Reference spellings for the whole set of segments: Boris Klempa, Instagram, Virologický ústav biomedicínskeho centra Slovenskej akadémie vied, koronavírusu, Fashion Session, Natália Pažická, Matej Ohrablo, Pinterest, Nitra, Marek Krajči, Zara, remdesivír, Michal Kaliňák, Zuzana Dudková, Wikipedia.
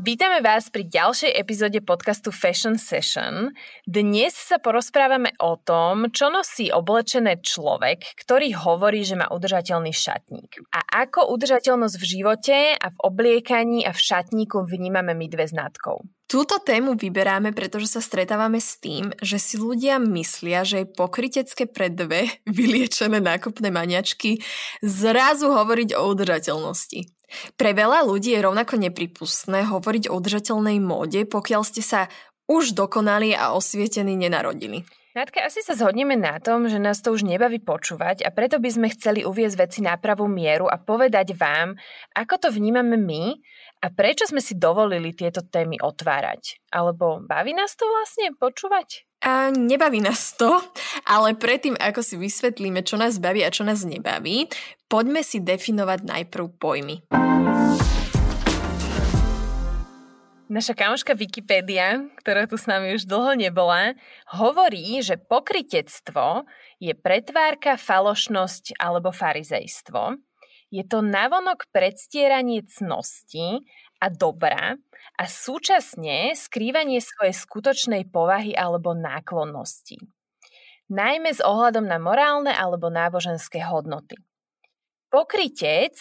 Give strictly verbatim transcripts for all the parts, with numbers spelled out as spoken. Vítame vás pri ďalšej epizóde podcastu Fashion Session. Dnes sa porozprávame o tom, čo nosí oblečené človek, ktorý hovorí, že má udržateľný šatník. A ako udržateľnosť v živote a v obliekaní a v šatníku vnímame my dve s Natkou. Túto tému vyberáme, pretože sa stretávame s tým, že si ľudia myslia, že je pokrytecké pre dve vyliečené nákupné maniačky zrazu hovoriť o udržateľnosti. Pre veľa ľudí je rovnako neprípustné hovoriť o udržateľnej móde, pokiaľ ste sa už dokonali a osvietení nenarodili. Natka, asi sa zhodneme na tom, že nás to už nebaví počúvať a preto by sme chceli uviesť veci na pravú mieru a povedať vám, ako to vnímame my a prečo sme si dovolili tieto témy otvárať. Alebo baví nás to vlastne počúvať? A nebaví nás to, ale predtým, ako si vysvetlíme, čo nás baví a čo nás nebaví, poďme si definovať najprv pojmy. Naša kamoška Wikipedia, ktorá tu s nami už dlho nebola, hovorí, že pokrytectvo je pretvárka, falošnosť alebo farizejstvo. Je to navonok predstieranie cnosti a dobra a súčasne skrývanie svojej skutočnej povahy alebo náklonnosti. Najmä s ohľadom na morálne alebo náboženské hodnoty. Pokrytec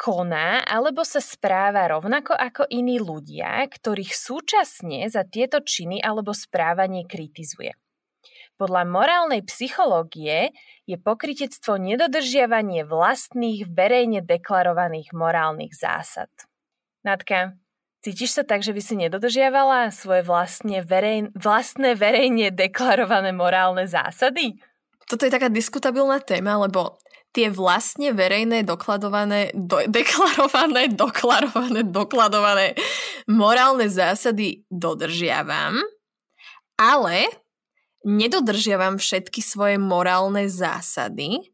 koná alebo sa správa rovnako ako iní ľudia, ktorých súčasne za tieto činy alebo správanie kritizuje. Podľa morálnej psychológie je pokrytectvo nedodržiavanie vlastných verejne deklarovaných morálnych zásad. Natka, cítiš sa tak, že by si nedodržiavala svoje vlastne verej, vlastné verejne deklarované morálne zásady? Toto je taká diskutabilná téma, lebo tie vlastne verejné, dokladované, do, deklarované, doklarované, dokladované morálne zásady dodržiavam, ale nedodržiavam všetky svoje morálne zásady,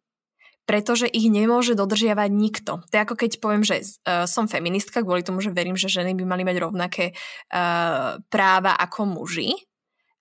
pretože ich nemôže dodržiavať nikto. To je ako keď poviem, že uh, som feministka kvôli tomu, že verím, že ženy by mali mať rovnaké uh, práva ako muži,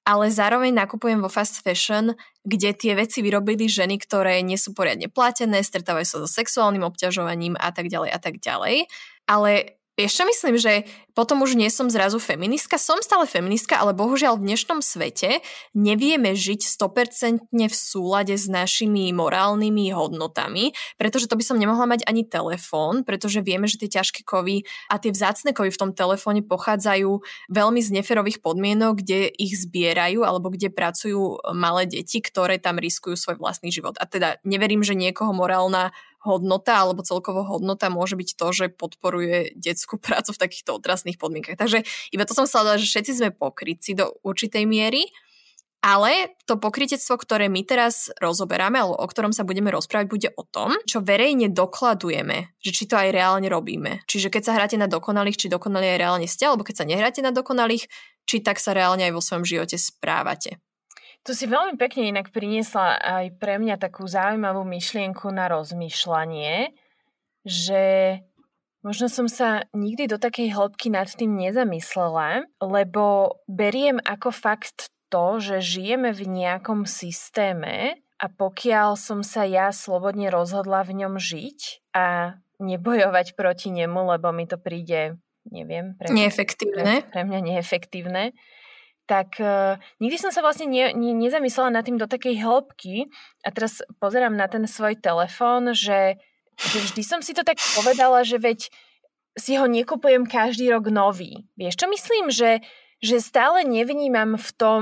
ale zároveň nakupujem vo fast fashion, kde tie veci vyrobili ženy, ktoré nie sú poriadne platené, stretávajú sa so sexuálnym obťažovaním a tak ďalej a tak ďalej. Ale ešte myslím, že potom už nie som zrazu feministka, som stále feministka, ale bohužiaľ v dnešnom svete nevieme žiť sto percent v súlade s našimi morálnymi hodnotami, pretože to by som nemohla mať ani telefón, pretože vieme, že tie ťažké kovy a tie vzácne kovy v tom telefóne pochádzajú veľmi z neférových podmienok, kde ich zbierajú alebo kde pracujú malé deti, ktoré tam riskujú svoj vlastný život. A teda neverím, že niekoho morálna hodnota alebo celkovo hodnota môže byť to, že podporuje detskú prácu v takýchto otrasných podmienkach. Takže iba to som sledala, že všetci sme pokrytci do určitej miery, ale to pokrytectvo, ktoré my teraz rozoberáme, alebo o ktorom sa budeme rozprávať, bude o tom, čo verejne dokladujeme, že či to aj reálne robíme. Čiže keď sa hráte na dokonalých, či dokonalí aj reálne ste, alebo keď sa nehráte na dokonalých, či tak sa reálne aj vo svojom živote správate. Tu si veľmi pekne inak priniesla aj pre mňa takú zaujímavú myšlienku na rozmýšľanie, že možno som sa nikdy do takej hĺbky nad tým nezamyslela, lebo beriem ako fakt to, že žijeme v nejakom systéme a pokiaľ som sa ja slobodne rozhodla v ňom žiť a nebojovať proti nemu, lebo mi to príde, neviem, pre mňa neefektívne, pre, pre mňa neefektívne, tak uh, nikdy som sa vlastne ne, ne, nezamyslela nad tým do takej hĺbky a teraz pozerám na ten svoj telefón, že, že vždy som si to tak povedala, že veď si ho nekupujem každý rok nový. Vieš, čo myslím? Že, že stále nevnímam v tom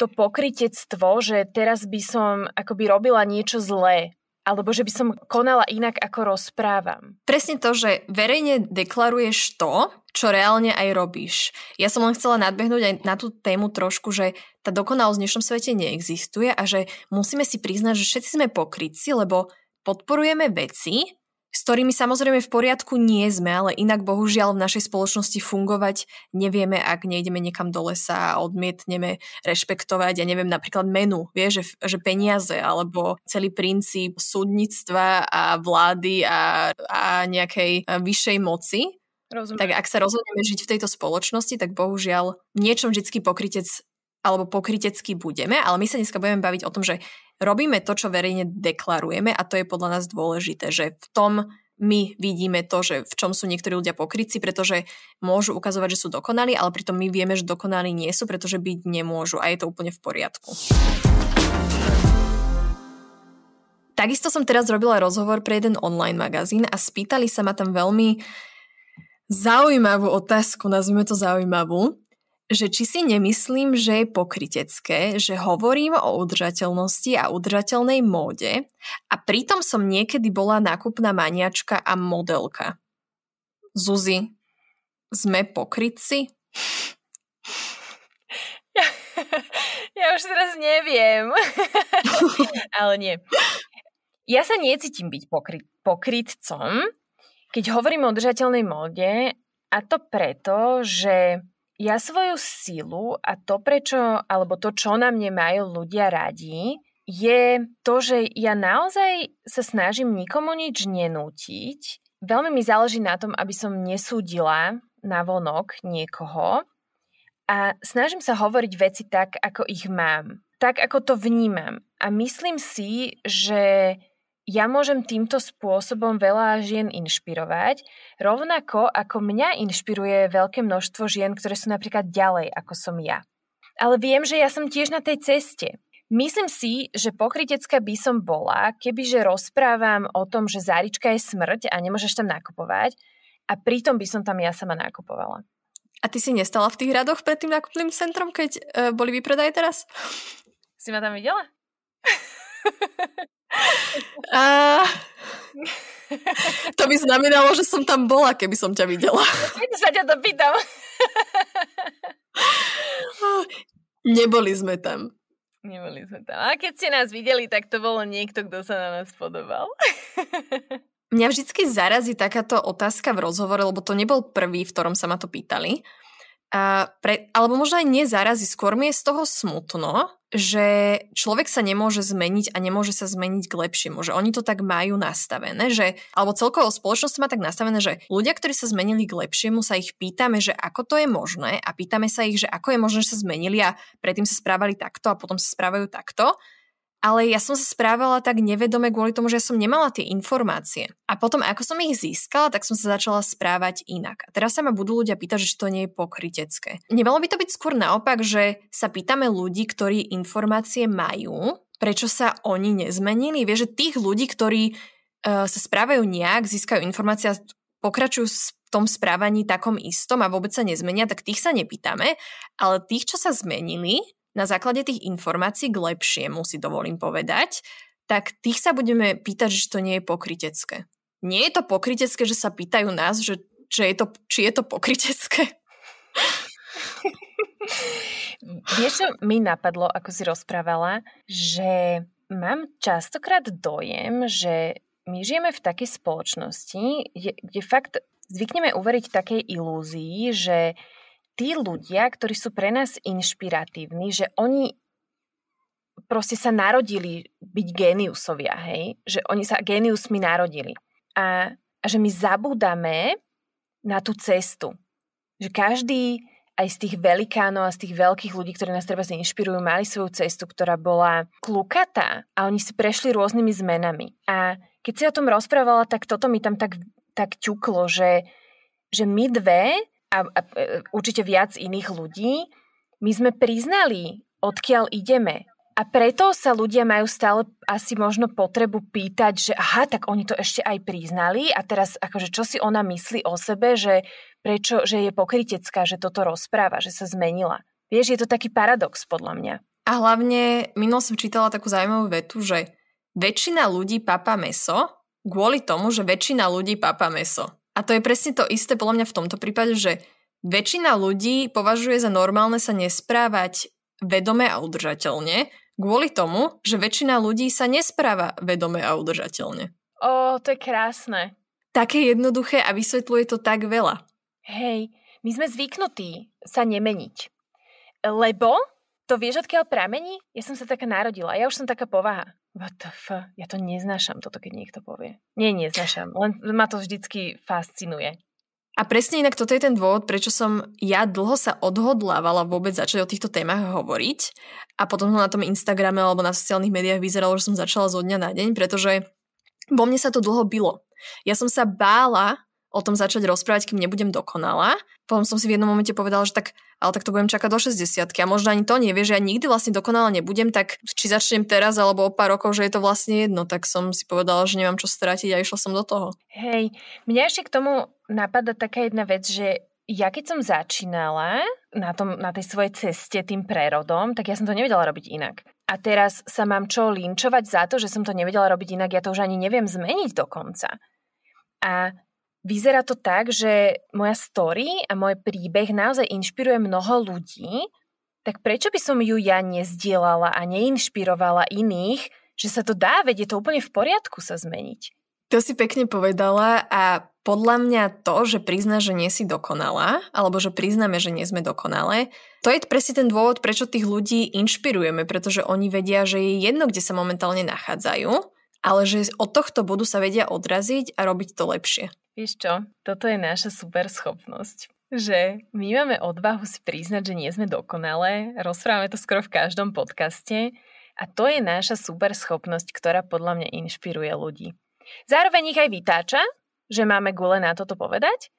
to pokrytectvo, že teraz by som akoby robila niečo zlé. Alebo že by som konala inak, ako rozprávam. Presne to, že verejne deklaruješ to, čo reálne aj robíš. Ja som len chcela nadbehnúť aj na tú tému trošku, že tá dokonalosť v dnešnom svete neexistuje a že musíme si priznať, že všetci sme pokrytci, lebo podporujeme veci, s ktorými samozrejme v poriadku nie sme, ale inak bohužiaľ v našej spoločnosti fungovať nevieme, ak nejdeme niekam do lesa a odmietneme rešpektovať, ja neviem, napríklad menu, vieš, že, že peniaze, alebo celý princíp súdnictva a vlády a, a nejakej vyššej moci. Rozumiem. Tak ak sa rozhodneme žiť v tejto spoločnosti, tak bohužiaľ niečom vždycky pokrytec alebo pokrytecky budeme, ale my sa dneska budeme baviť o tom, že robíme to, čo verejne deklarujeme, a to je podľa nás dôležité, že v tom my vidíme to, že v čom sú niektorí ľudia pokrytci, pretože môžu ukazovať, že sú dokonalí, ale pritom my vieme, že dokonalí nie sú, pretože byť nemôžu, a je to úplne v poriadku. Takisto som teraz robila rozhovor pre jeden online magazín a spýtali sa ma tam veľmi zaujímavú otázku, nazvime to zaujímavú, že či si nemyslím, že je pokrytecké, že hovorím o udržateľnosti a udržateľnej móde a pritom som niekedy bola nákupná maniačka a modelka. Zuzi, sme pokrytci? Ja, ja už teraz neviem. Ale nie. Ja sa necítim byť pokry- pokrytcom, keď hovorím o udržateľnej móde, a to preto, že ja svoju silu a to, prečo, alebo to, čo na mne majú ľudia radi, je to, že ja naozaj sa snažím nikomu nič nenútiť. Veľmi mi záleží na tom, aby som nesúdila navonok niekoho a snažím sa hovoriť veci tak, ako ich mám, tak, ako to vnímam. A myslím si, že ja môžem týmto spôsobom veľa žien inšpirovať, rovnako ako mňa inšpiruje veľké množstvo žien, ktoré sú napríklad ďalej ako som ja. Ale viem, že ja som tiež na tej ceste. Myslím si, že pokrytecká by som bola, kebyže rozprávam o tom, že zárička je smrť a nemôžeš tam nakupovať, a pritom by som tam ja sama nakupovala. A ty si nestala v tých radoch pred tým nákupným centrom, keď uh, boli výpredaje teraz? Si ma tam videla? A... To by znamenalo, že som tam bola, keby som ťa videla. Keď sa ťa to pýtam. Neboli sme tam. Neboli sme tam. A keď ste nás videli, tak to bolo niekto, kto sa na nás podobal. Mňa vždycky zarazí takáto otázka v rozhovore, lebo to nebol prvý, v ktorom sa ma to pýtali. A pre, alebo možno aj nezarazí, skôr mi je z toho smutno, že človek sa nemôže zmeniť a nemôže sa zmeniť k lepšiemu. Že oni to tak majú nastavené, že, alebo celkovo spoločnosť má tak nastavené, že ľudia, ktorí sa zmenili k lepšiemu, sa ich pýtame, že ako to je možné, a pýtame sa ich, že ako je možné, že sa zmenili a predtým sa správali takto a potom sa správajú takto. Ale ja som sa správala tak nevedome kvôli tomu, že ja som nemala tie informácie. A potom, ako som ich získala, tak som sa začala správať inak. A teraz sa ma budú ľudia pýtať, že či to nie je pokrytecké. Nemalo by to byť skôr naopak, že sa pýtame ľudí, ktorí informácie majú, prečo sa oni nezmenili. Vieš, že tých ľudí, ktorí uh, sa správajú nejak, získajú informácie a pokračujú v tom správaní takom istom a vôbec sa nezmenia, tak tých sa nepýtame. Ale tých, čo sa zmenili, na základe tých informácií k lepšiemu, si dovolím povedať, tak tých sa budeme pýtať, že to nie je pokrytecké. Nie je to pokrytecké, že sa pýtajú nás, že, že je to, či je to pokrytecké. Vieš, čo mi napadlo, ako si rozprávala, že mám častokrát dojem, že my žijeme v takej spoločnosti, kde, kde fakt zvykneme uveriť takej ilúzii, že tí ľudia, ktorí sú pre nás inšpiratívni, že oni proste sa narodili byť géniusovia, hej? Že oni sa géniusmi narodili. A, a že my zabúdame na tú cestu. Že každý aj z tých velikánov a z tých veľkých ľudí, ktorí nás treba sa inšpirujú, mali svoju cestu, ktorá bola klukatá, a oni si prešli rôznymi zmenami. A keď si o tom rozprávala, tak toto mi tam tak, tak ťuklo, že, že my dve A, a určite viac iných ľudí, my sme priznali, odkiaľ ideme. A preto sa ľudia majú stále asi možno potrebu pýtať, že aha, tak oni to ešte aj priznali a teraz akože čo si ona myslí o sebe, že prečo, že je pokrytecká, že toto rozpráva, že sa zmenila. Vieš, je to taký paradox podľa mňa. A hlavne, minul som čítala takú zaujímavú vetu, že väčšina ľudí papá mäso kvôli tomu, že väčšina ľudí papá mäso. A to je presne to isté podľa mňa v tomto prípade, že väčšina ľudí považuje za normálne sa nesprávať vedome a udržateľne kvôli tomu, že väčšina ľudí sa nespráva vedome a udržateľne. Ó, to je krásne. také jednoduché a vysvetľuje to tak veľa. Hej, my sme zvyknutí sa nemeniť, lebo to vieš, odkiaľ pramení? Ja som sa taká narodila, ja už som taká povaha. What the fuck? Ja to neznášam toto, keď niekto povie. Nie, neznášam, len ma to vždycky fascinuje. A presne inak toto je ten dôvod, prečo som ja dlho sa odhodlávala vôbec začať o týchto témach hovoriť a potom na tom Instagrame alebo na sociálnych médiách vyzeralo, že som začala zo dňa na deň, pretože vo mne sa to dlho bylo. Ja som sa bála o tom začať rozprávať, kým nebudem dokonalá. Potom som si v jednom momente povedala, že tak, ale tak to budem čakať do šesťdesiatky a možno ani to nevie, že ja nikdy vlastne dokonala nebudem, tak či začnem teraz alebo o pár rokov, že je to vlastne jedno, tak som si povedala, že nemám čo stratiť a išla som do toho. Hej, mňa ešte k tomu napadá taká jedna vec, že ja keď som začínala na, tom, na tej svojej ceste tým prerodom, tak ja som to nevedela robiť inak. A teraz sa mám čo linčovať za to, že som to nevedela robiť inak, ja to už ani neviem zmeniť dokonca. A vyzerá to tak, že moja story a môj príbeh naozaj inšpiruje mnoho ľudí, tak prečo by som ju ja nezdielala a neinšpirovala iných, že sa to dá, veď je to úplne v poriadku sa zmeniť. To si pekne povedala a podľa mňa to, že priznáš, že nie si dokonalá, alebo že priznáme, že nie sme dokonalé, to je presne ten dôvod, prečo tých ľudí inšpirujeme, pretože oni vedia, že je jedno, kde sa momentálne nachádzajú, ale že od tohto bodu sa vedia odraziť a robiť to lepšie. Vieš čo, toto je naša super schopnosť, že my máme odvahu si priznať, že nie sme dokonalé, rozprávame to skoro v každom podcaste a to je naša super schopnosť, ktorá podľa mňa inšpiruje ľudí. Zároveň ich aj vytáča, že máme gule na toto povedať,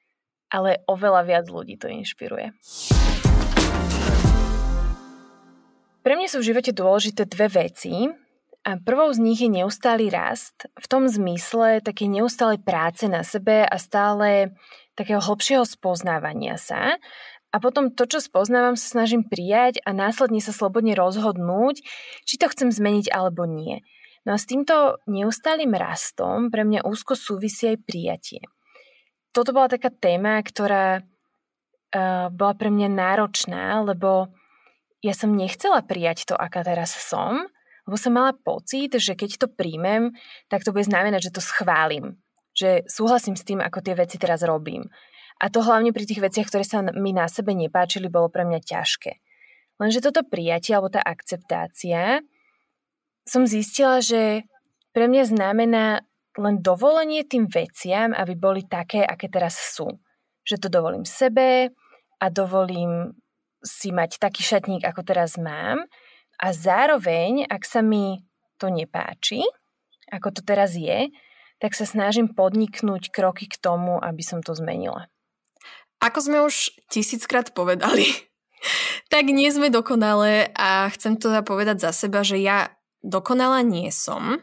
ale oveľa viac ľudí to inšpiruje. Pre mňa sú v živote dôležité dve veci. A prvou z nich je neustály rast, v tom zmysle také neustále práce na sebe a stále takého hlbšieho spoznávania sa. A potom to, čo spoznávam, sa snažím prijať a následne sa slobodne rozhodnúť, či to chcem zmeniť alebo nie. No a s týmto neustálym rastom pre mňa úzko súvisí aj prijatie. Toto bola taká téma, ktorá uh, bola pre mňa náročná, lebo ja som nechcela prijať to, aká teraz som, lebo som mala pocit, že keď to príjmem, tak to bude znamenať, že to schválim. Že súhlasím s tým, ako tie veci teraz robím. A to hlavne pri tých veciach, ktoré sa mi na sebe nepáčili, bolo pre mňa ťažké. Lenže toto prijatie, alebo tá akceptácia, som zistila, že pre mňa znamená len dovolenie tým veciam, aby boli také, aké teraz sú. Že to dovolím sebe a dovolím si mať taký šatník, ako teraz mám. A zároveň, ak sa mi to nepáči, ako to teraz je, tak sa snažím podniknúť kroky k tomu, aby som to zmenila. Ako sme už tisíckrát povedali, tak nie sme dokonalé a chcem to povedať za seba, že ja dokonala nie som,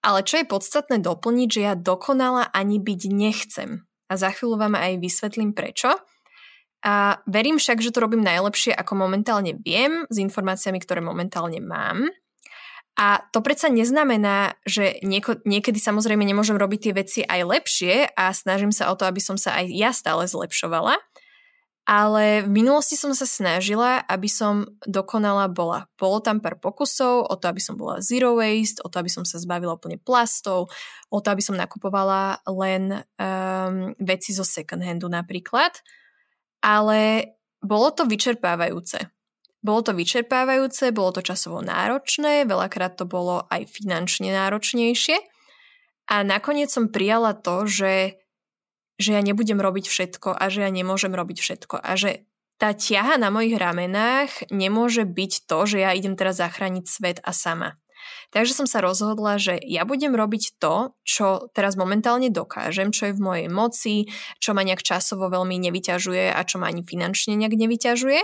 ale čo je podstatné doplniť, že ja dokonala ani byť nechcem. A za chvíľu vám aj vysvetlím prečo. A verím však, že to robím najlepšie, ako momentálne viem, s informáciami, ktoré momentálne mám. A to predsa neznamená, že nieko- niekedy samozrejme nemôžem robiť tie veci aj lepšie a snažím sa o to, aby som sa aj ja stále zlepšovala. Ale v minulosti som sa snažila, aby som dokonala bola. Bolo tam pár pokusov o to, aby som bola zero waste, o to, aby som sa zbavila úplne plastov, o to, aby som nakupovala len um, veci zo second handu napríklad. Ale bolo to vyčerpávajúce. Bolo to vyčerpávajúce, bolo to časovo náročné, veľakrát to bolo aj finančne náročnejšie. A nakoniec som prijala to, že, že ja nebudem robiť všetko a že ja nemôžem robiť všetko. A že tá ťaha na mojich ramenách nemôže byť to, že ja idem teraz zachrániť svet a sama. Takže som sa rozhodla, že ja budem robiť to, čo teraz momentálne dokážem, čo je v mojej moci, čo ma nejak časovo veľmi nevyťažuje a čo ma ani finančne nejak nevyťažuje.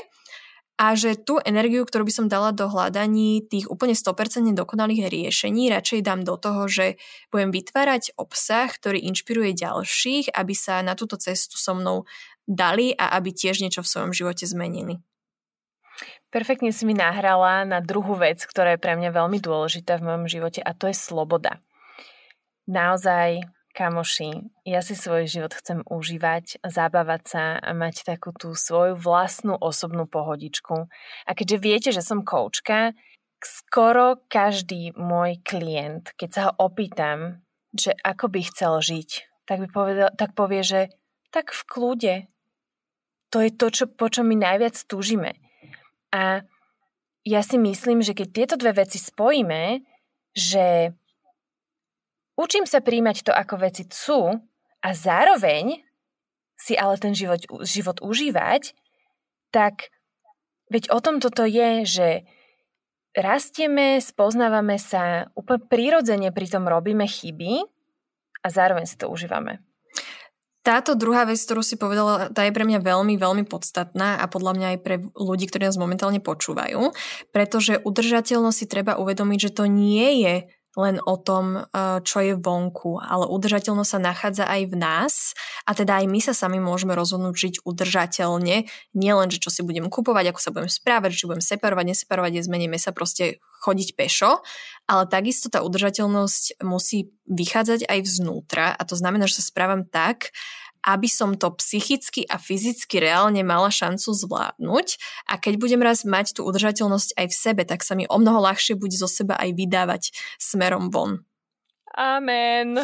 A že tú energiu, ktorú by som dala do hľadaní tých úplne sto percent dokonalých riešení, radšej dám do toho, že budem vytvárať obsah, ktorý inšpiruje ďalších, aby sa na túto cestu so mnou dali a aby tiež niečo v svojom živote zmenili. Perfektne si mi nahrala na druhú vec, ktorá je pre mňa veľmi dôležitá v mojom živote a to je sloboda. Naozaj, kamoši, ja si svoj život chcem užívať, zabávať sa a mať takú tú svoju vlastnú osobnú pohodičku. A keďže viete, že som koučka, skoro každý môj klient, keď sa ho opýtam, že ako by chcel žiť, tak by povedal, tak povie, že tak v kľude. To je to, čo, po čom my najviac túžime. A ja si myslím, že keď tieto dve veci spojíme, že učím sa príjmať to, ako veci sú a zároveň si ale ten život, život užívať, tak veď o tom toto je, že rastieme, spoznávame sa, úplne prirodzene pri tom robíme chyby a zároveň si to užívame. Táto druhá vec, ktorú si povedala, tá je pre mňa veľmi, veľmi podstatná a podľa mňa aj pre ľudí, ktorí nás momentálne počúvajú, pretože udržateľnosť si treba uvedomiť, že to nie je len o tom, čo je vonku, ale udržateľnosť sa nachádza aj v nás a teda aj my sa sami môžeme rozhodnúť žiť udržateľne, nielen, že čo si budem kupovať, ako sa budem správať, či budem separovať, neseparovať, nezmeníme sa, proste chodiť pešo, ale takisto tá udržateľnosť musí vychádzať aj vznútra a to znamená, že sa správam tak, aby som to psychicky a fyzicky reálne mala šancu zvládnuť a keď budem raz mať tú udržateľnosť aj v sebe, tak sa mi o mnoho ľahšie bude zo seba aj vydávať smerom von. Amen.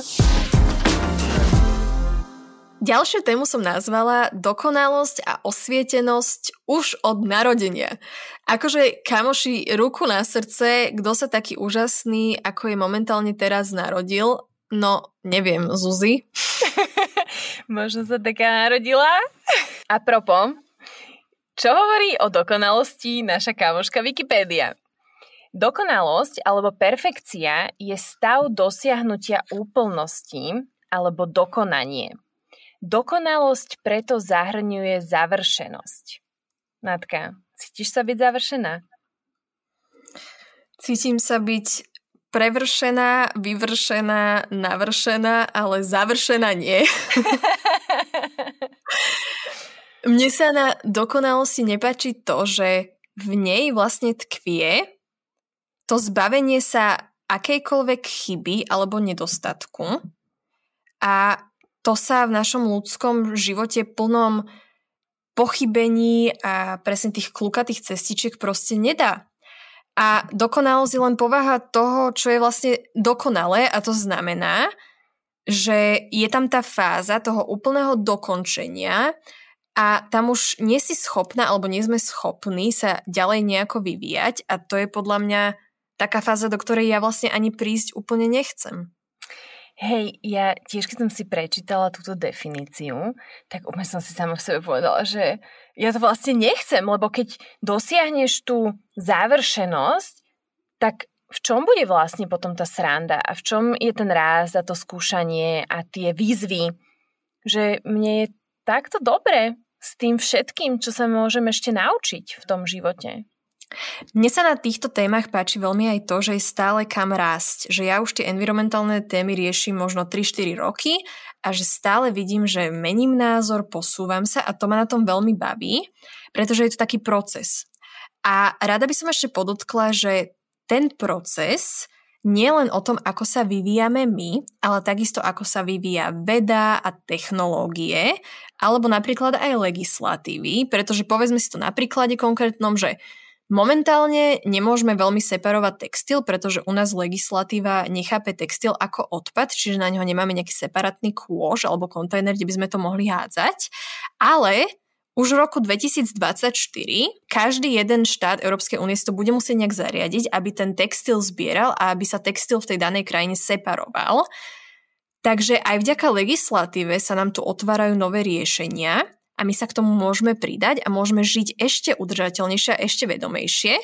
Ďalšiu tému som nazvala dokonalosť a osvietenosť už od narodenia. Akože, kamoši, ruku na srdce, kto sa taký úžasný, ako je momentálne teraz narodil? No, neviem, Zuzi. Možno sa taká narodila. A propos, čo hovorí o dokonalosti naša kamoška Wikipedia? Dokonalosť alebo perfekcia je stav dosiahnutia úplnosti alebo dokonanie. Dokonalosť preto zahrňuje završenosť. Natka, cítiš sa byť završená? Cítim sa byť prevršená, vyvršená, navršená, ale završená nie. Mne sa na dokonalosti nepáči to, že v nej vlastne tkvie to zbavenie sa akejkoľvek chyby alebo nedostatku a to sa v našom ľudskom živote plnom pochybení a presne tých klukatých cestičiek proste nedá. A dokonalosť je len povaha toho, čo je vlastne dokonalé a to znamená, že je tam tá fáza toho úplného dokončenia a tam už nie si schopná alebo nie sme schopní sa ďalej nejako vyvíjať a to je podľa mňa taká fáza, do ktorej ja vlastne ani prísť úplne nechcem. Hej, ja tiež, keď som si prečítala túto definíciu, tak úplne som si sama v sebe povedala, že ja to vlastne nechcem, lebo keď dosiahneš tú završenosť, tak v čom bude vlastne potom tá sranda a v čom je ten ráz a to skúšanie a tie výzvy, že mne je takto dobre s tým všetkým, čo sa môžem ešte naučiť v tom živote. Mne sa na týchto témach páči veľmi aj to, že je stále kam rásť, že ja už tie environmentálne témy riešim možno tri štyri roky a že stále vidím, že mením názor, posúvam sa a to ma na tom veľmi baví, pretože je to taký proces. A rada by som ešte podotkla, že ten proces nie len o tom, ako sa vyvíjame my, ale takisto ako sa vyvíja veda a technológie, alebo napríklad aj legislatívy, pretože povedzme si to na príklade konkrétnom, že momentálne nemôžeme veľmi separovať textil, pretože u nás legislatíva nechápe textil ako odpad, čiže na ňo nemáme nejaký separátny kôš alebo kontajner, kde by sme to mohli hádzať. Ale už v roku dvetisícdvadsaťštyri každý jeden štát Európskej únie si to bude musieť nejak zariadiť, aby ten textil zbieral a aby sa textil v tej danej krajine separoval. Takže aj vďaka legislatíve sa nám tu otvárajú nové riešenia a my sa k tomu môžeme pridať a môžeme žiť ešte udržateľnejšie a ešte vedomejšie,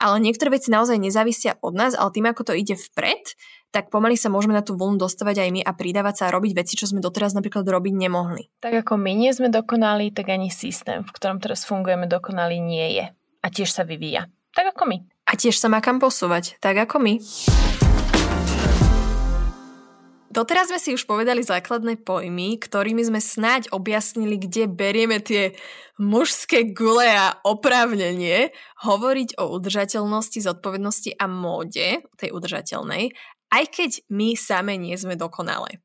ale niektoré veci naozaj nezávisia od nás, ale tým, ako to ide vpred, tak pomaly sa môžeme na tú vlnu dostávať aj my a pridávať sa a robiť veci, čo sme doteraz napríklad robiť nemohli. Tak ako my nie sme dokonali, tak ani systém, v ktorom teraz fungujeme dokonalý, nie je. A tiež sa vyvíja. Tak ako my. A tiež sa má kam posúvať. Tak ako my. Doteraz sme si už povedali základné pojmy, ktorými sme snáď objasnili, kde berieme tie mužské gule a oprávnenie hovoriť o udržateľnosti, zodpovednosti a móde, tej udržateľnej, aj keď my same nie sme dokonalé.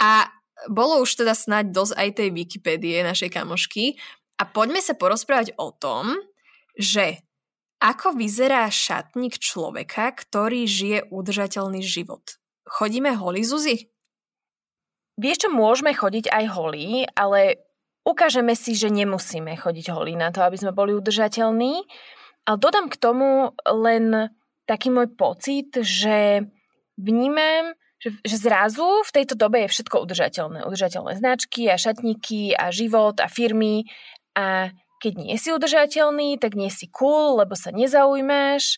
A bolo už teda snáď dosť aj tej Wikipédie našej kamošky a poďme sa porozprávať o tom, že ako vyzerá šatník človeka, ktorý žije udržateľný život. Chodíme holí, Zuzi? Vieš čo, môžeme chodiť aj holí, ale ukážeme si, že nemusíme chodiť holí na to, aby sme boli udržateľní. Ale dodám k tomu len taký môj pocit, že vnímam, že, že zrazu v tejto dobe je všetko udržateľné. Udržateľné značky a šatníky a život a firmy. A keď nie si udržateľný, tak nie si cool, lebo sa nezaujímaš.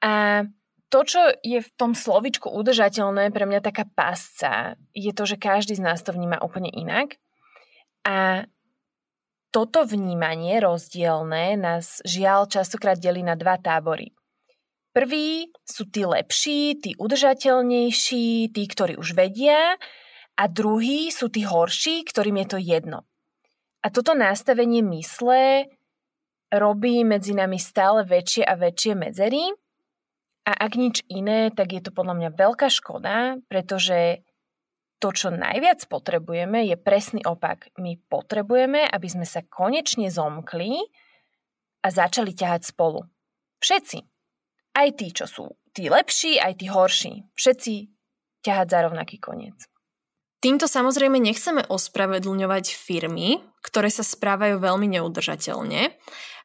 A to, čo je v tom slovičku udržateľné, pre mňa taká pásca, je to, že každý z nás to vníma úplne inak. A toto vnímanie rozdielne nás žiaľ častokrát delí na dva tábory. Prví sú tí lepší, tí udržateľnejší, tí, ktorí už vedia, a druhí sú tí horší, ktorým je to jedno. A toto nastavenie mysle robí medzi nami stále väčšie a väčšie medzery. A ak nič iné, tak je to podľa mňa veľká škoda, pretože to, čo najviac potrebujeme, je presný opak. My potrebujeme, aby sme sa konečne zomkli a začali ťahať spolu. Všetci. Aj tí, čo sú tí lepší, aj tí horší. Všetci ťahať za rovnaký koniec. Týmto samozrejme nechceme ospravedlňovať firmy, ktoré sa správajú veľmi neudržateľne,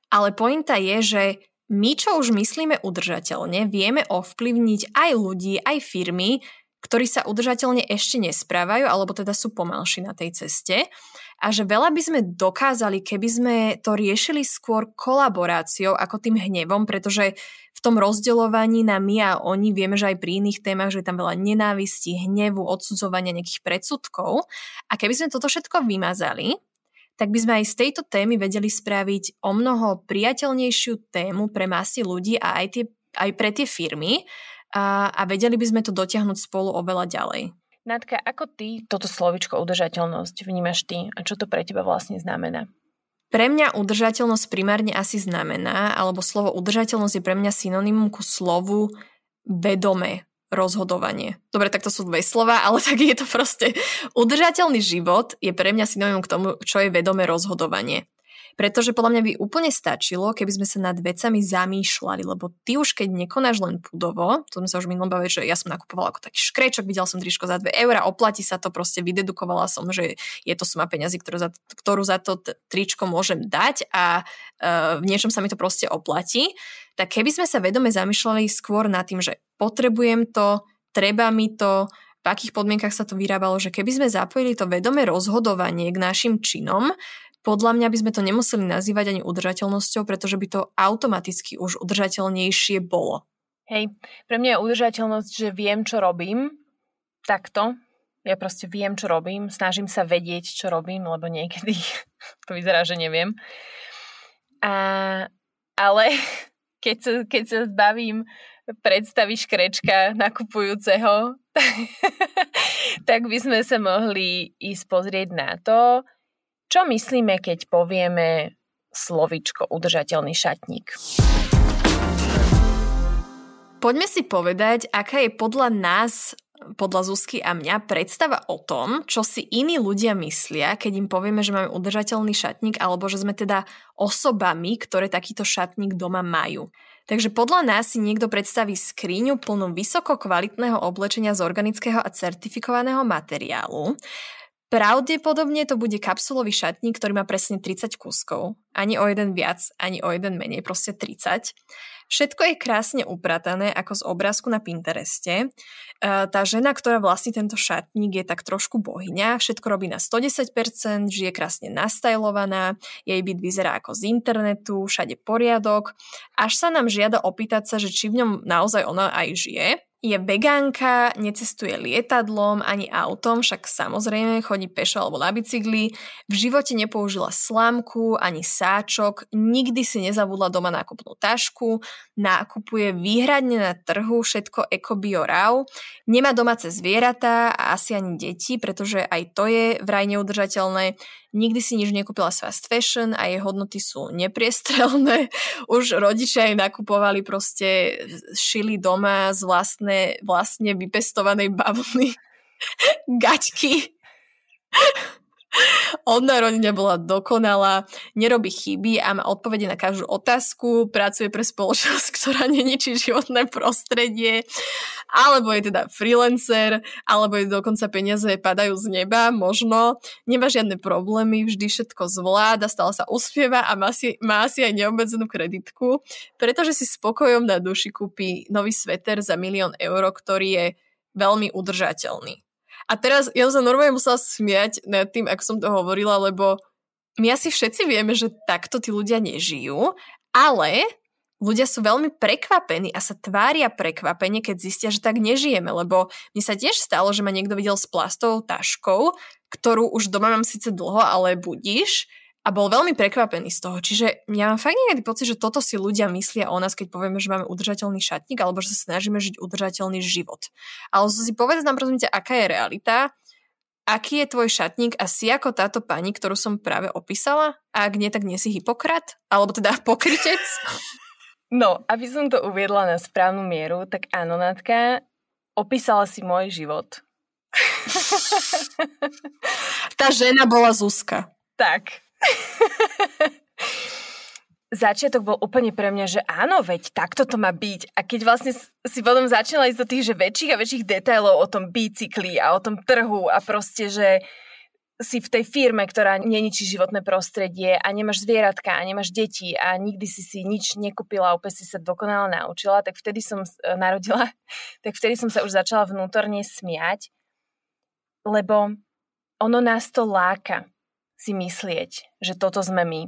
ale pointa je, že my, čo už myslíme udržateľne, vieme ovplyvniť aj ľudí, aj firmy, ktorí sa udržateľne ešte nesprávajú, alebo teda sú pomalší na tej ceste. A že veľa by sme dokázali, keby sme to riešili skôr kolaboráciou ako tým hnevom, pretože v tom rozdeľovaní na my a oni vieme, že aj pri iných témach, že je tam veľa nenávisti, hnevu, odsudzovania nejakých predsudkov. A keby sme toto všetko vymazali, tak by sme aj z tejto témy vedeli spraviť o mnoho priateľnejšiu tému pre masy ľudí a aj, tie, aj pre tie firmy a, a vedeli by sme to dotiahnuť spolu oveľa ďalej. Natka, ako ty toto slovičko udržateľnosť vnímaš ty a čo to pre teba vlastne znamená? Pre mňa udržateľnosť primárne asi znamená, alebo slovo udržateľnosť je pre mňa synonymum ku slovu vedomé rozhodovanie. Dobre, tak to sú dve slova, ale tak je to proste. Udržateľný život je pre mňa synonymum k tomu, čo je vedomé rozhodovanie. Pretože podľa mňa by úplne stačilo, keby sme sa nad vecami zamýšľali, lebo ty už keď nekonáš len púdovo, to sme sa už minulom bavili, že ja som nakupovala ako taký škrečok, videl som tričko za dve eurá, oplatí sa to, proste vydedukovala som, že je to suma peňazí, ktorú za, ktorú za to tričko môžem dať a uh, v niečom sa mi to proste oplatí. Tak keby sme sa vedome zamýšľali skôr nad tým, že potrebujem to, treba mi to, v akých podmienkach sa to vyrábalo, že keby sme zapojili to vedomé rozhodovanie k našim činom, podľa mňa by sme to nemuseli nazývať ani udržateľnosťou, pretože by to automaticky už udržateľnejšie bolo. Hej, pre mňa je udržateľnosť, že viem, čo robím, takto. Ja proste viem, čo robím, snažím sa vedieť, čo robím, lebo niekedy to vyzerá, že neviem. A, ale keď sa, keď sa zbavím predstavy škrečka nakupujúceho, tak by sme sa mohli ísť pozrieť na to, čo myslíme, keď povieme slovíčko udržateľný šatník? Poďme si povedať, aká je podľa nás, podľa Zuzky a mňa, predstava o tom, čo si iní ľudia myslia, keď im povieme, že máme udržateľný šatník, alebo že sme teda osobami, ktoré takýto šatník doma majú. Takže podľa nás si niekto predstaví skriňu plnú vysoko kvalitného oblečenia z organického a certifikovaného materiálu. Pravdepodobne to bude kapsulový šatník, ktorý má presne tridsať kúskov. Ani o jeden viac, ani o jeden menej, proste tridsať. Všetko je krásne upratané, ako z obrázku na Pintereste. Tá žena, ktorá vlastní tento šatník, je tak trošku bohyňa. Všetko robí na sto desať percent, žije krásne nastylovaná, jej byt vyzerá ako z internetu, všade poriadok. Až sa nám žiada opýtať sa, že či v ňom naozaj ona aj žije. Je vegánka, necestuje lietadlom ani autom, však samozrejme chodí pešo alebo na bicykli, v živote nepoužila slámku ani sáčok, nikdy si nezabudla doma nákupnú tašku, nákupuje výhradne na trhu všetko eco-bio-rau, nemá domáce zvieratá a asi ani deti, pretože aj to je vraj neudržateľné, nikdy si nič nekúpila z fast fashion a jej hodnoty sú nepriestrelné, už rodičia jej nakupovali, proste šili doma z vlastnej vlastne vypestovanej bavlny gaťky Od narodenia bola dokonalá, nerobí chyby a má odpovede na každú otázku, pracuje pre spoločnosť, ktorá neničí životné prostredie, alebo je teda freelancer, alebo je dokonca peniaze padajú z neba, možno. Nemá žiadne problémy, vždy všetko zvláda, stále sa uspieva a má si, má si aj neobmedzenú kreditku, pretože si spokojom na duši kúpi nový sveter za milión eur, ktorý je veľmi udržateľný. A teraz ja sa normálne musela smiať nad tým, ako som to hovorila, lebo my asi všetci vieme, že takto tí ľudia nežijú, ale ľudia sú veľmi prekvapení a sa tvária prekvapenie, keď zistia, že tak nežijeme, lebo mne sa tiež stalo, že ma niekto videl s plastovou taškou, ktorú už doma mám síce dlho, ale budíš, a bol veľmi prekvapený z toho. Čiže ja mám fakt niekedy pocit, že toto si ľudia myslia o nás, keď povieme, že máme udržateľný šatník alebo že sa snažíme žiť udržateľný život. Ale si povedz nám, prosím ťa, aká je realita, aký je tvoj šatník a si ako táto pani, ktorú som práve opísala? A ak nie, tak nie si Hypokrat? Alebo teda pokrytec? No, aby som to uviedla na správnu mieru, tak áno, Natka, opísala si môj život. Tá žena bola Zuzka. Tak. Začiatok bol úplne pre mňa, že áno, veď takto to má byť. A keď vlastne si potom začala ísť do tých že väčších a väčších detailov o tom bicykli a o tom trhu a proste, že si v tej firme, ktorá neničí životné prostredie a nemáš zvieratka a nemáš deti a nikdy si si nič nekúpila a úplne si sa dokonale naučila, tak vtedy som narodila, tak vtedy som sa už začala vnútorne smiať, lebo ono nás to láka si myslieť, že toto sme my.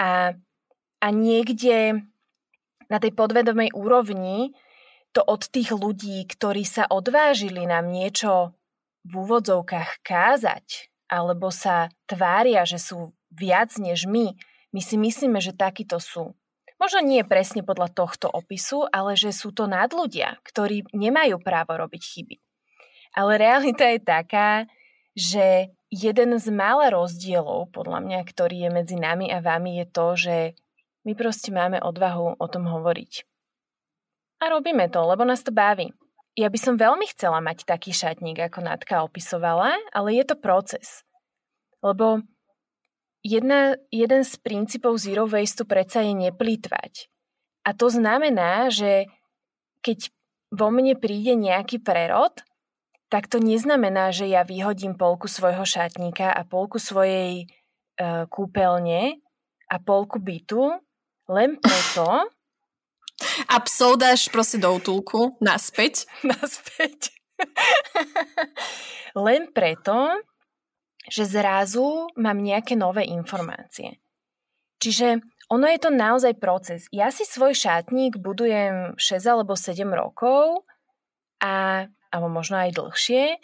A, a niekde na tej podvedomej úrovni to od tých ľudí, ktorí sa odvážili nám niečo v úvodzovkách kázať, alebo sa tvária, že sú viac než my, my si myslíme, že takíto sú. Možno nie presne podľa tohto opisu, ale že sú to nadľudia, ktorí nemajú právo robiť chyby. Ale realita je taká, že jeden z mála rozdielov, podľa mňa, ktorý je medzi nami a vami, je to, že my proste máme odvahu o tom hovoriť. A robíme to, lebo nás to baví. Ja by som veľmi chcela mať taký šatník, ako Natka opisovala, ale je to proces. Lebo jedna, jeden z princípov zero waste predsa je neplýtvať. A to znamená, že keď vo mne príde nejaký prerod, tak to neznamená, že ja vyhodím polku svojho šatníka a polku svojej e, kúpeľne a polku bytu len preto. A psov dáš proste do útulku naspäť. Naspäť. Len preto, že zrazu mám nejaké nové informácie. Čiže ono je to naozaj proces. Ja si svoj šatník budujem šesť alebo sedem rokov a alebo možno aj dlhšie,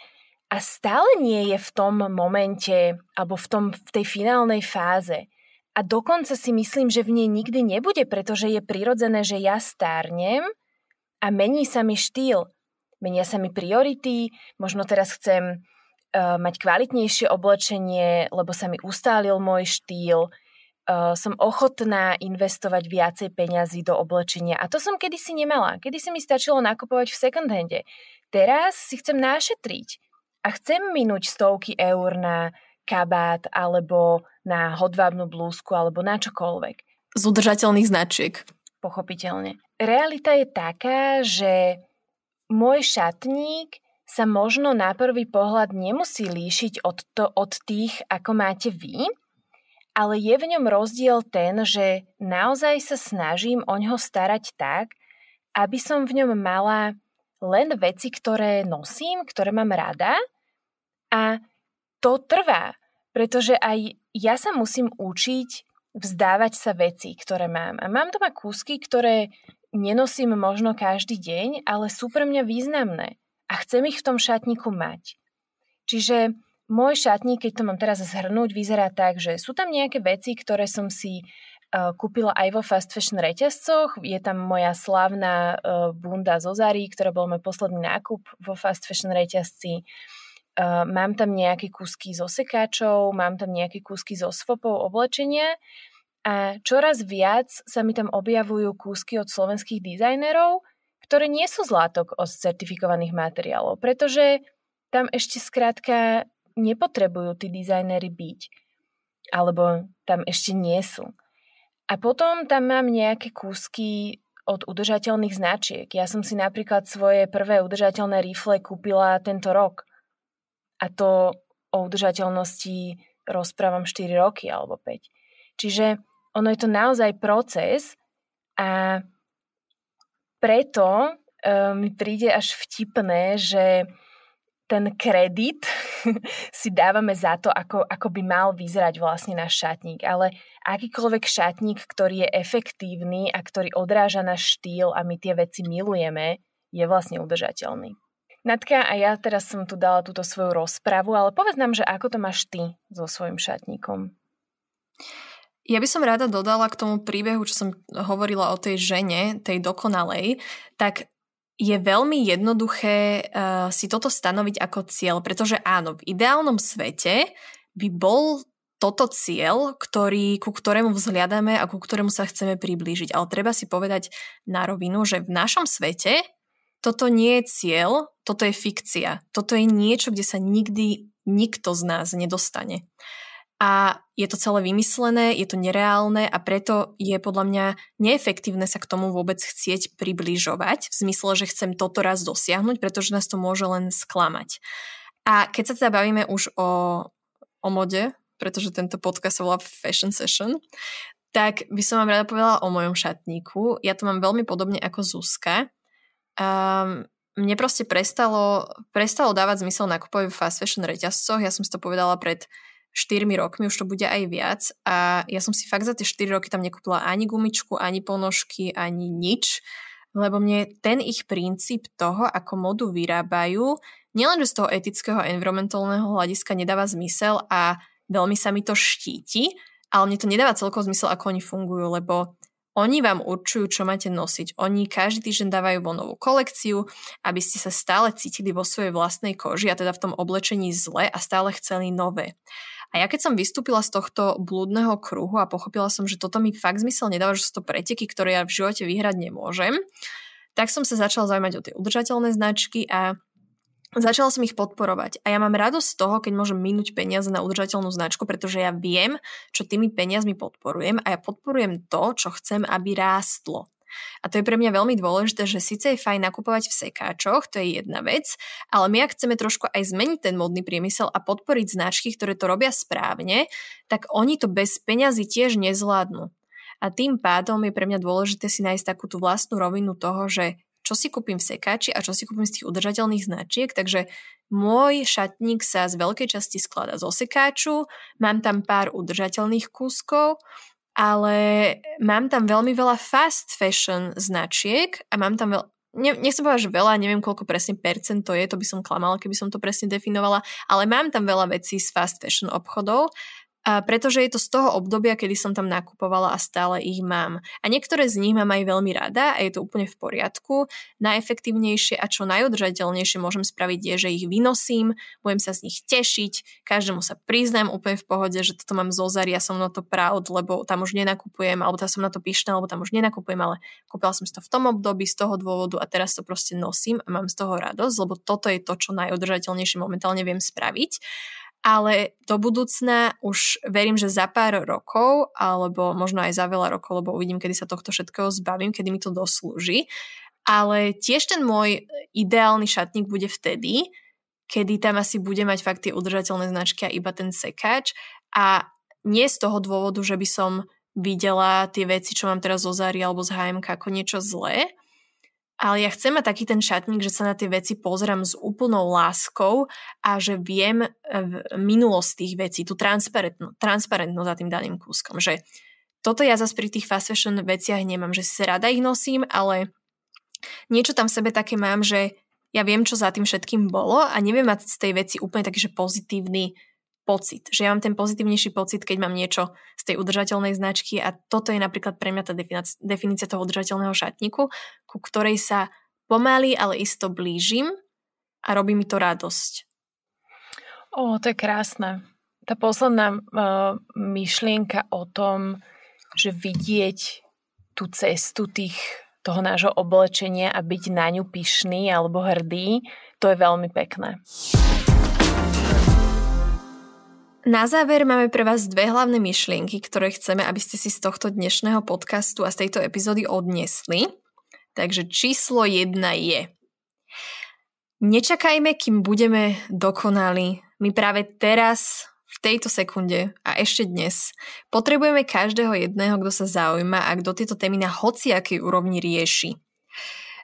a stále nie je v tom momente alebo v, tom, v tej finálnej fáze. A dokonca si myslím, že v nej nikdy nebude, pretože je prirodzené, že ja stárnem a mení sa mi štýl. Menia sa mi priority, možno teraz chcem uh, mať kvalitnejšie oblečenie, lebo sa mi ustálil môj štýl. Uh, som ochotná investovať viacej peňazí do oblečenia. A to som kedysi nemala. Kedysi mi stačilo nakupovať v second hande. Teraz si chcem našetriť a chcem minúť stovky eur na kabát alebo na hodvábnu blúzku alebo na čokoľvek. Z udržateľných značiek. Pochopiteľne. Realita je taká, že môj šatník sa možno na prvý pohľad nemusí líšiť od, to, od tých, ako máte vy, ale je v ňom rozdiel ten, že naozaj sa snažím o ňoho starať tak, aby som v ňom mala len veci, ktoré nosím, ktoré mám rada, a to trvá, pretože aj ja sa musím učiť vzdávať sa veci, ktoré mám. A mám doma kúsky, ktoré nenosím možno každý deň, ale sú pre mňa významné a chcem ich v tom šatníku mať. Čiže môj šatník, keď to mám teraz zhrnúť, vyzerá tak, že sú tam nejaké veci, ktoré som si kúpila aj vo fast fashion reťazcoch. Je tam moja slávna bunda zo Zary, ktorá bol môj posledný nákup vo fast fashion reťazci. Mám tam nejaké kúsky zo sekáčov, mám tam nejaké kúsky zo swapov oblečenia a čoraz viac sa mi tam objavujú kúsky od slovenských dizajnerov, ktoré nie sú zlátok od certifikovaných materiálov, pretože tam ešte skrátka nepotrebujú tí dizajneri byť. Alebo tam ešte nie sú. A potom tam mám nejaké kúsky od udržateľných značiek. Ja som si napríklad svoje prvé udržateľné rifle kúpila tento rok. A to o udržateľnosti rozprávam štyri roky alebo päť. Čiže ono je to naozaj proces a preto e, mi príde až vtipné, že ten kredit si dávame za to, ako, ako by mal vyzerať vlastne náš šatník. Ale akýkoľvek šatník, ktorý je efektívny a ktorý odráža náš štýl a my tie veci milujeme, je vlastne udržateľný. Natka, a ja teraz som tu dala túto svoju rozpravu, ale povedz nám, že ako to máš ty so svojím šatníkom? Ja by som rada dodala k tomu príbehu, čo som hovorila o tej žene, tej dokonalej, tak je veľmi jednoduché uh, si toto stanoviť ako cieľ, pretože áno, v ideálnom svete by bol toto cieľ, ktorý, ku ktorému vzhliadame a ku ktorému sa chceme priblížiť. Ale treba si povedať na rovinu, že v našom svete toto nie je cieľ, toto je fikcia. Toto je niečo, kde sa nikdy nikto z nás nedostane. A je to celé vymyslené, je to nereálne a preto je podľa mňa neefektívne sa k tomu vôbec chcieť približovať v zmysle, že chcem toto raz dosiahnuť, pretože nás to môže len sklamať. A keď sa teda bavíme už o, o mode, pretože tento podcast sa volá Fashion Session, tak by som vám rada povedala o mojom šatníku. Ja to mám veľmi podobne ako Zuzka. Um, mne proste prestalo, prestalo dávať zmysel nakupovať v fast fashion reťazcoch. Ja som si to povedala pred štyrmi rokmi, už to bude aj viac a ja som si fakt za tie štyri roky tam nekúpila ani gumičku, ani ponožky, ani nič, lebo mne ten ich princíp toho, ako modu vyrábajú, nielenže z toho etického environmentálneho hľadiska nedáva zmysel a veľmi sa mi to štíti, ale mne to nedáva celkovo zmysel, ako oni fungujú, lebo oni vám určujú, čo máte nosiť. Oni každý týždeň dávajú von novú kolekciu, aby ste sa stále cítili vo svojej vlastnej koži a teda v tom oblečení zle a stále chceli nové. A ja keď som vystúpila z tohto blúdneho kruhu a pochopila som, že toto mi fakt zmysel nedáva, že sú to preteky, ktoré ja v živote vyhrať nemôžem, tak som sa začala zaujímať o tie udržateľné značky a začala som ich podporovať. A ja mám radosť z toho, keď môžem minúť peniaze na udržateľnú značku, pretože ja viem, čo tými peniazmi podporujem a ja podporujem to, čo chcem, aby rástlo. A to je pre mňa veľmi dôležité, že síce je fajn nakupovať v sekáčoch, to je jedna vec, ale my ak chceme trošku aj zmeniť ten modný priemysel a podporiť značky, ktoré to robia správne, tak oni to bez peňazí tiež nezvládnu. A tým pádom je pre mňa dôležité si nájsť takú tú vlastnú rovinu toho, že čo si kúpim v sekáči a čo si kúpim z tých udržateľných značiek. Takže môj šatník sa z veľkej časti skladá zo sekáču, mám tam pár udržateľných kúskov, ale mám tam veľmi veľa fast fashion značiek a mám tam veľa, ne, nechcem povedať, že veľa, neviem koľko presne percent to je, to by som klamala, keby som to presne definovala, ale mám tam veľa vecí z fast fashion obchodov, a pretože je to z toho obdobia, kedy som tam nakupovala a stále ich mám. A niektoré z nich mám aj veľmi rada a je to úplne v poriadku. Najefektívnejšie a čo najudržateľnejšie môžem spraviť je, že ich vynosím, budem sa z nich tešiť, každému sa priznám úplne v pohode, že toto mám zo Zary, ja som na to proud, lebo tam už nenakupujem, alebo tam som na to pyšná, alebo tam už nenakupujem, ale kúpila som si to v tom období z toho dôvodu a teraz to proste nosím a mám z toho radosť, lebo toto je to, čo najudržateľnejšie momentálne viem spraviť. Ale do budúcna už verím, že za pár rokov, alebo možno aj za veľa rokov, lebo uvidím, kedy sa tohto všetkého zbavím, kedy mi to doslúži. Ale tiež ten môj ideálny šatník bude vtedy, kedy tam asi bude mať fakt tie udržateľné značky a iba ten sekáč. A nie z toho dôvodu, že by som videla tie veci, čo mám teraz zo Zary alebo z há em ako niečo zlé. Ale ja chcem mať taký ten šatník, že sa na tie veci pozerám s úplnou láskou a že viem minulosť tých vecí, tú transparentnosť transparentno za tým daným kúskom. Že toto ja zase pri tých fast fashion veciach nemám, že si rada ich nosím, ale niečo tam v sebe také mám, že ja viem, čo za tým všetkým bolo a neviem mať z tej veci úplne taký, že pozitívny pocit. Že ja mám ten pozitívnejší pocit, keď mám niečo z tej udržateľnej značky a toto je napríklad pre mňa tá definícia toho udržateľného šatníku, ku ktorej sa pomaly, ale isto blížim a robí mi to radosť. Ó, to je krásne. Tá posledná uh, myšlienka o tom, že vidieť tú cestu tých, toho nášho oblečenia a byť na ňu pyšný alebo hrdý, to je veľmi pekné. Na záver máme pre vás dve hlavné myšlienky, ktoré chceme, aby ste si z tohto dnešného podcastu a z tejto epizódy odniesli. Takže číslo jedna je: nečakajme, kým budeme dokonali. My práve teraz, v tejto sekunde a ešte dnes potrebujeme každého jedného, kto sa zaujíma a kto tieto témy na hociakej úrovni rieši.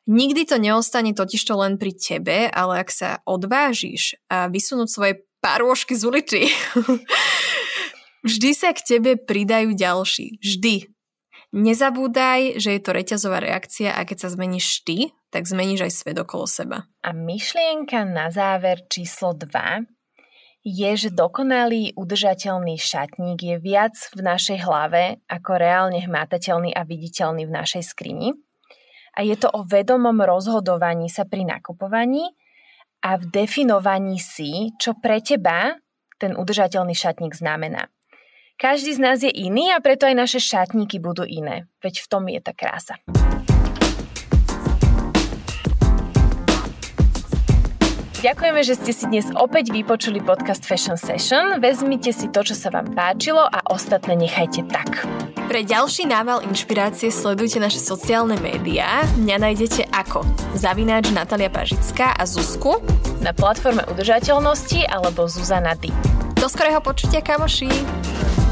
Nikdy to neostane totižto len pri tebe, ale ak sa odvážiš a vysunúť svoje parôžky z uličí, vždy sa k tebe pridajú ďalší. Vždy. Nezabúdaj, že je to reťazová reakcia a keď sa zmeníš ty, tak zmeníš aj svet okolo seba. A myšlienka na záver číslo dva je, že dokonalý udržateľný šatník je viac v našej hlave ako reálne hmatateľný a viditeľný v našej skrini. A je to o vedomom rozhodovaní sa pri nakupovaní a v definovaní si, čo pre teba ten udržateľný šatník znamená. Každý z nás je iný a preto aj naše šatníky budú iné. Veď v tom je tá krása. Ďakujeme, že ste si dnes opäť vypočuli podcast Fashion Session. Vezmite si to, čo sa vám páčilo a ostatné nechajte tak. Pre ďalší nával inšpirácie sledujte naše sociálne médiá. Mňa nájdete ako zavináč Natália Pažická a Zuzku na platforme udržateľnosti alebo Zuzana D. Do skorého počutia, kamoši!